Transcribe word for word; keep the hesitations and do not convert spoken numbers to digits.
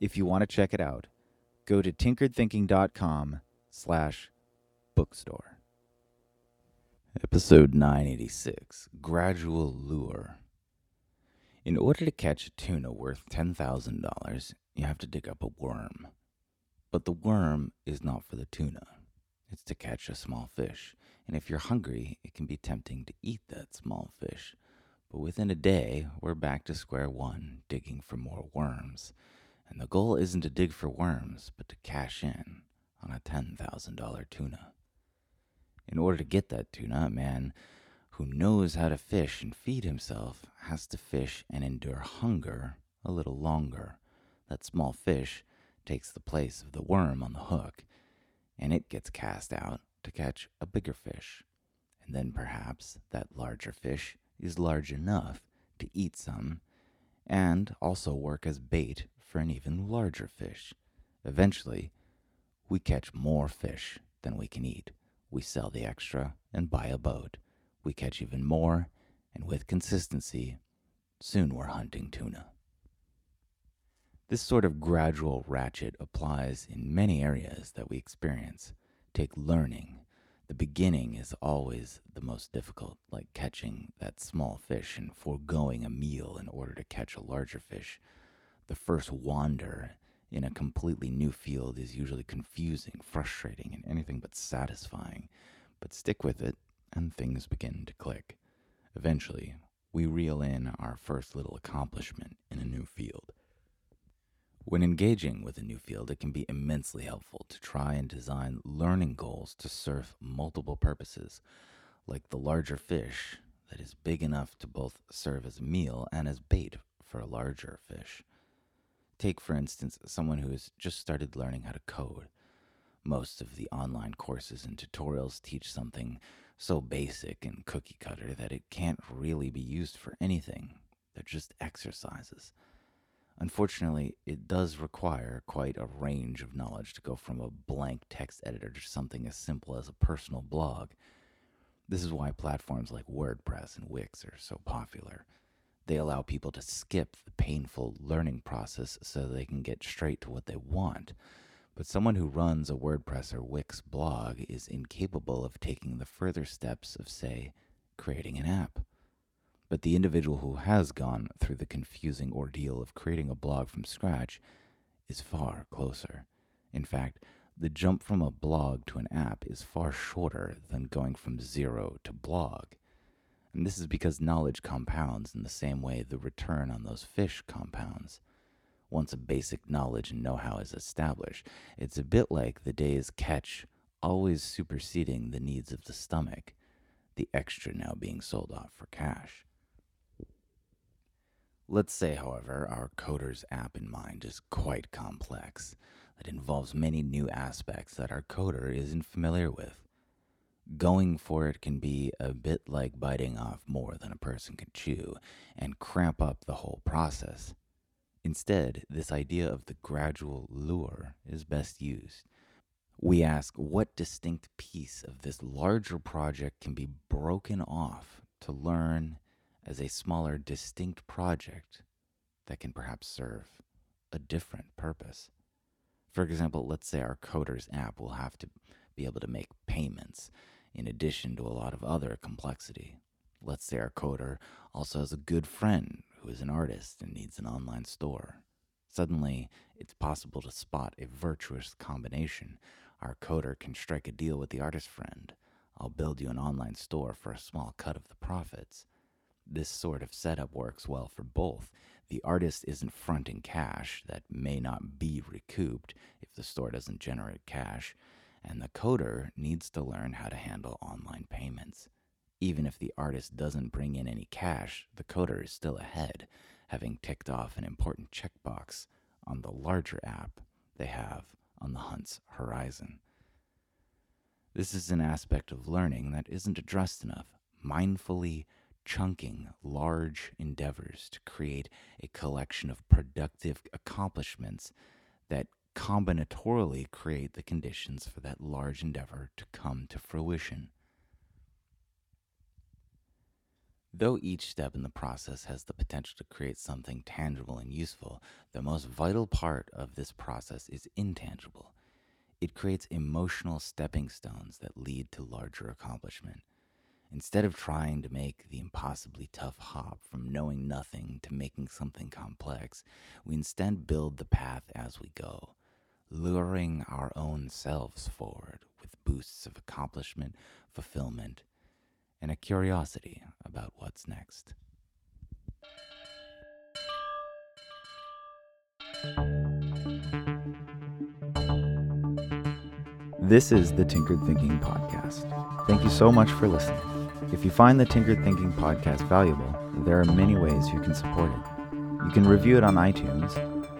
If you want to check it out, go to tinkered thinking dot com slash bookstore. Episode nine eighty-six, Gradual Lure. In order to catch a tuna worth ten thousand dollars, you have to dig up a worm. But the worm is not for the tuna. It's to catch a small fish. And if you're hungry, it can be tempting to eat that small fish. But within a day, we're back to square one, digging for more worms. And the goal isn't to dig for worms, but to cash in on a ten thousand dollars tuna. In order to get that tuna, a man who knows how to fish and feed himself has to fish and endure hunger a little longer. That small fish takes the place of the worm on the hook, and it gets cast out to catch a bigger fish. And then perhaps that larger fish is large enough to eat some and also work as bait for an even larger fish. Eventually, we catch more fish than we can eat. We sell the extra and buy a boat. We catch even more, and with consistency, soon we're hunting tuna. This sort of gradual ratchet applies in many areas that we experience. Take learning. The beginning is always the most difficult, like catching that small fish and foregoing a meal in order to catch a larger fish. The first wander in a completely new field is usually confusing, frustrating, and anything but satisfying. But stick with it, and things begin to click. Eventually, we reel in our first little accomplishment in a new field. When engaging with a new field, it can be immensely helpful to try and design learning goals to serve multiple purposes, like the larger fish that is big enough to both serve as a meal and as bait for a larger fish. Take, for instance, someone who has just started learning how to code. Most of the online courses and tutorials teach something so basic and cookie cutter that it can't really be used for anything. They're just exercises. Unfortunately, it does require quite a range of knowledge to go from a blank text editor to something as simple as a personal blog. This is why platforms like WordPress and Wix are so popular. They allow people to skip the painful learning process so they can get straight to what they want. But someone who runs a WordPress or Wix blog is incapable of taking the further steps of, say, creating an app. But the individual who has gone through the confusing ordeal of creating a blog from scratch is far closer. In fact, the jump from a blog to an app is far shorter than going from zero to blog. And this is because knowledge compounds in the same way the return on those fish compounds. Once a basic knowledge and know-how is established, it's a bit like the day's catch always superseding the needs of the stomach, the extra now being sold off for cash. Let's say, however, our coder's app in mind is quite complex. It involves many new aspects that our coder isn't familiar with. Going for it can be a bit like biting off more than a person can chew and cramp up the whole process. Instead, this idea of the gradual lure is best used. We ask what distinct piece of this larger project can be broken off to learn as a smaller, distinct project that can perhaps serve a different purpose. For example, let's say our coder's app will have to be able to make payments in addition to a lot of other complexity. Let's say our coder also has a good friend who is an artist and needs an online store. Suddenly, it's possible to spot a virtuous combination. Our coder can strike a deal with the artist friend. I'll build you an online store for a small cut of the profits. This sort of setup works well for both. The artist isn't fronting cash that may not be recouped if the store doesn't generate cash, and the coder needs to learn how to handle online payments. Even if the artist doesn't bring in any cash, the coder is still ahead, having ticked off an important checkbox on the larger app they have on the hunt's horizon. This is an aspect of learning that isn't addressed enough, mindfully chunking large endeavors to create a collection of productive accomplishments that combinatorially create the conditions for that large endeavor to come to fruition. Though each step in the process has the potential to create something tangible and useful, the most vital part of this process is intangible. It creates emotional stepping stones that lead to larger accomplishment. Instead of trying to make the impossibly tough hop from knowing nothing to making something complex, we instead build the path as we go, luring our own selves forward with boosts of accomplishment, fulfillment, and a curiosity about what's next. This is the Tinkered Thinking Podcast. Thank you so much for listening. If you find the Tinkered Thinking Podcast valuable, there are many ways you can support it. You can review it on iTunes.